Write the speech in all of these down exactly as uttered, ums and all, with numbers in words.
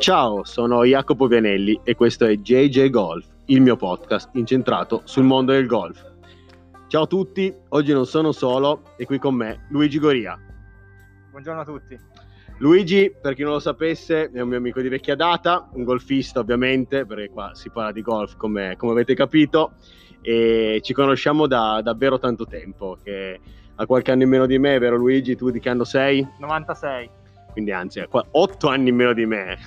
Ciao, sono Jacopo Vianelli e questo è J J Golf, il mio podcast incentrato sul mondo del golf. Ciao a tutti, oggi non sono solo, è qui con me Luigi Goria. Buongiorno a tutti. Luigi, per chi non lo sapesse, è un mio amico di vecchia data, un golfista ovviamente, perché qua si parla di golf come, come avete capito, e ci conosciamo da davvero tanto tempo, che ha qualche anno in meno di me, vero Luigi? Tu di che anno sei? novantasei. Quindi anzi, otto anni in meno di me,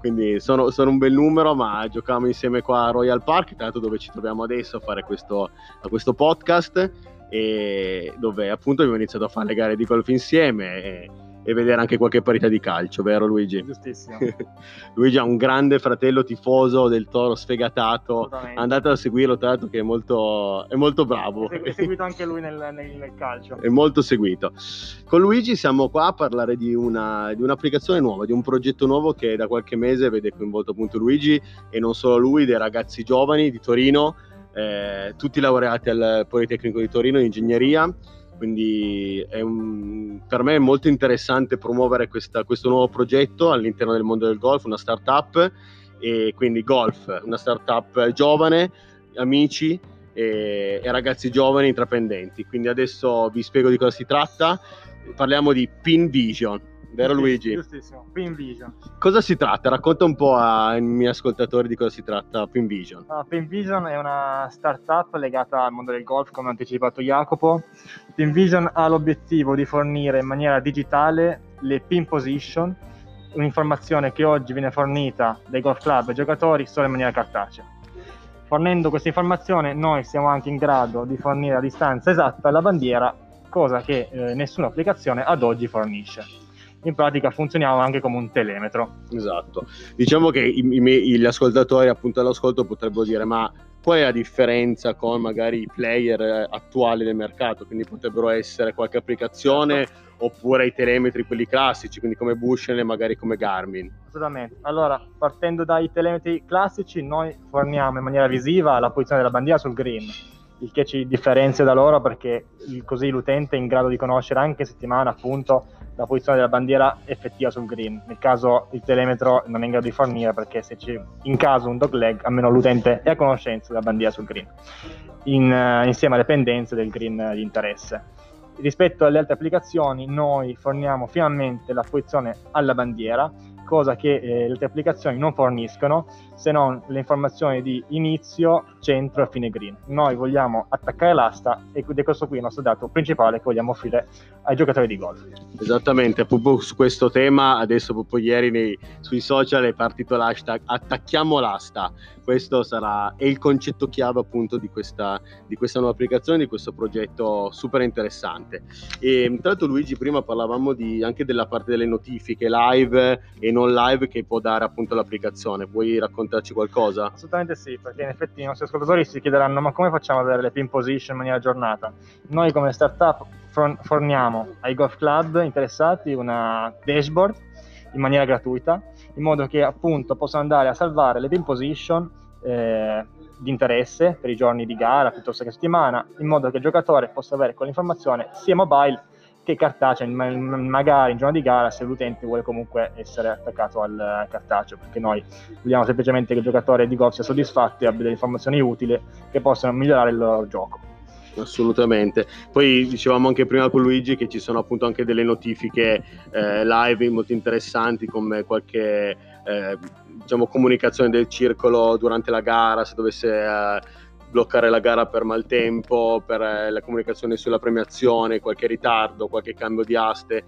quindi sono, sono un bel numero, ma giocavamo insieme qua a Royal Park, tanto dove ci troviamo adesso a fare questo, a questo podcast, e dove appunto abbiamo iniziato a fare le gare di golf insieme, e, e vedere anche qualche parità di calcio, vero Luigi? Giustissimo. Luigi è un grande fratello tifoso del Toro, sfegatato, andate a seguirlo tra l'altro che è molto, è molto bravo. È seguito anche lui nel, nel, nel calcio. È molto seguito. Con Luigi siamo qua a parlare di, una, di un'applicazione nuova, di un progetto nuovo che da qualche mese vede coinvolto appunto Luigi e non solo lui, dei ragazzi giovani di Torino, eh, tutti laureati al Politecnico di Torino in ingegneria. Quindi è un, per me è molto interessante promuovere questa, questo nuovo progetto all'interno del mondo del golf, una startup, e quindi golf, una startup giovane, amici e, e ragazzi giovani intraprendenti. Quindi adesso vi spiego di cosa si tratta, parliamo di Pin Vision, vero Luigi? Giustissimo, Pin Vision. Cosa si tratta? Racconta un po' ai miei ascoltatori di cosa si tratta Pin Vision. Uh, Pin Vision è una startup legata al mondo del golf, come ha anticipato Jacopo. Pin Vision ha l'obiettivo di fornire in maniera digitale le pin position, un'informazione che oggi viene fornita dai golf club ai giocatori solo in maniera cartacea. Fornendo questa informazione noi siamo anche in grado di fornire la distanza esatta alla bandiera, cosa che eh, nessuna applicazione ad oggi fornisce. In pratica funzioniamo anche come un telemetro. Esatto. Diciamo che i, i, gli ascoltatori appunto all'ascolto potrebbero dire ma qual è la differenza con magari i player attuali del mercato? Quindi potrebbero essere qualche applicazione, esatto, oppure i telemetri quelli classici, quindi come Bushnell e magari come Garmin. Assolutamente. Allora, partendo dai telemetri classici, noi forniamo in maniera visiva la posizione della bandiera sul green, il che ci differenzia da loro perché così l'utente è in grado di conoscere anche settimana appunto la posizione della bandiera effettiva sul green, nel caso il telemetro non è in grado di fornire, perché se c'è in caso un dogleg almeno l'utente è a conoscenza della bandiera sul green in, uh, insieme alle pendenze del green uh, di interesse. Rispetto alle altre applicazioni noi forniamo finalmente la posizione alla bandiera, cosa che eh, le altre applicazioni non forniscono, se non le informazioni di inizio, centro e fine green. Noi vogliamo attaccare l'asta e questo qui è il nostro dato principale che vogliamo offrire ai giocatori di golf. Esattamente, proprio su questo tema adesso proprio ieri nei, sui social è partito l'hashtag attacchiamo l'asta. Questo sarà è il concetto chiave appunto di questa, di questa nuova applicazione, di questo progetto super interessante. E tra l'altro Luigi prima parlavamo di, anche della parte delle notifiche live e non live che può dare appunto l'applicazione, puoi raccontarci qualcosa? Assolutamente sì, perché in effetti i nostri ascoltatori si chiederanno ma come facciamo ad avere le pin position in maniera aggiornata? Noi come startup forniamo ai golf club interessati una dashboard in maniera gratuita, in modo che appunto possano andare a salvare le pin position eh, di interesse per i giorni di gara piuttosto che settimana, in modo che il giocatore possa avere quell'informazione sia mobile che cartacea, magari in giorno di gara se l'utente vuole comunque essere attaccato al cartaceo, perché noi vogliamo semplicemente che il giocatore di golf sia soddisfatto e abbia delle informazioni utili che possano migliorare il loro gioco. Assolutamente, poi dicevamo anche prima con Luigi che ci sono appunto anche delle notifiche eh, live molto interessanti, come qualche eh, diciamo comunicazione del circolo durante la gara se dovesse eh, bloccare la gara per maltempo, per eh, la comunicazione sulla premiazione, qualche ritardo, qualche cambio di aste.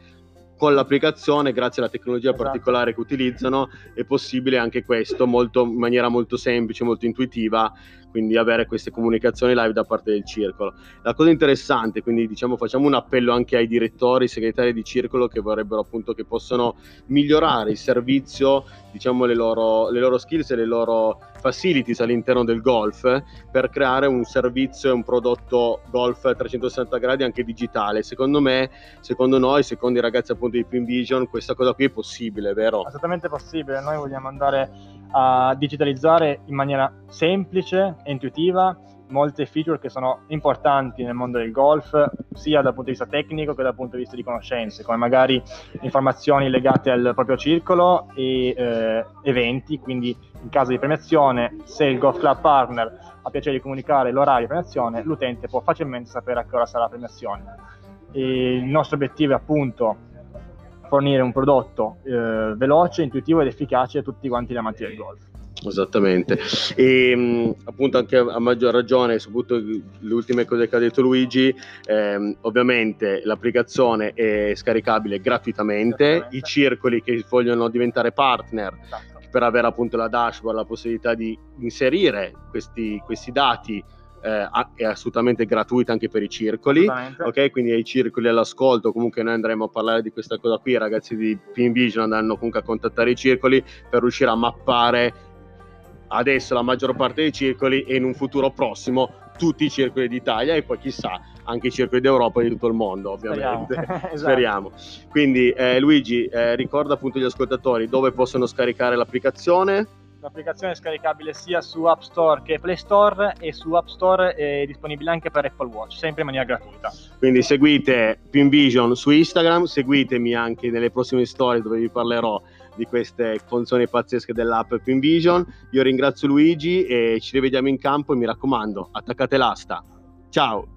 Con l'applicazione, grazie alla tecnologia, esatto, particolare che utilizzano, è possibile anche questo molto, in maniera molto semplice, molto intuitiva, quindi avere queste comunicazioni live da parte del circolo. La cosa interessante, quindi diciamo facciamo un appello anche ai direttori, ai segretari di circolo che vorrebbero appunto che possono migliorare il servizio, diciamo le loro, le loro skills e le loro facilities all'interno del golf per creare un servizio e un prodotto golf trecentosessanta gradi anche digitale. Secondo me, secondo noi, secondo i ragazzi appunto di Pin Vision, questa cosa qui è possibile, vero? Assolutamente possibile, noi vogliamo andare a digitalizzare in maniera semplice e intuitiva molte feature che sono importanti nel mondo del golf, sia dal punto di vista tecnico che dal punto di vista di conoscenze, come magari informazioni legate al proprio circolo e eh, eventi, quindi in caso di premiazione, se il golf club partner ha piacere di comunicare l'orario di premiazione, l'utente può facilmente sapere a che ora sarà la premiazione. E il nostro obiettivo è appunto fornire un prodotto eh, veloce, intuitivo ed efficace a tutti quanti gli amanti del golf. Esattamente, e appunto anche a maggior ragione, soprattutto le ultime cose che ha detto Luigi, ehm, ovviamente l'applicazione è scaricabile gratuitamente, i circoli che vogliono diventare partner per avere appunto la dashboard, la possibilità di inserire questi, questi dati eh, è assolutamente gratuita anche per i circoli, ok? Quindi ai circoli all'ascolto, comunque noi andremo a parlare di questa cosa qui, i ragazzi di Pin Vision andranno comunque a contattare i circoli per riuscire a mappare adesso la maggior parte dei circoli e in un futuro prossimo tutti i circoli d'Italia e poi chissà anche i circoli d'Europa e di tutto il mondo, ovviamente speriamo, esatto. speriamo. Quindi eh, Luigi, eh, ricorda appunto gli ascoltatori dove possono scaricare l'applicazione. L'applicazione è scaricabile sia su App Store che Play Store, e su App Store è disponibile anche per Apple Watch, sempre in maniera gratuita. Quindi seguite Pin Vision su Instagram, seguitemi anche nelle prossime storie dove vi parlerò di queste funzioni pazzesche dell'app Pin Vision. Io ringrazio Luigi e ci rivediamo in campo e mi raccomando, attaccate l'asta. Ciao!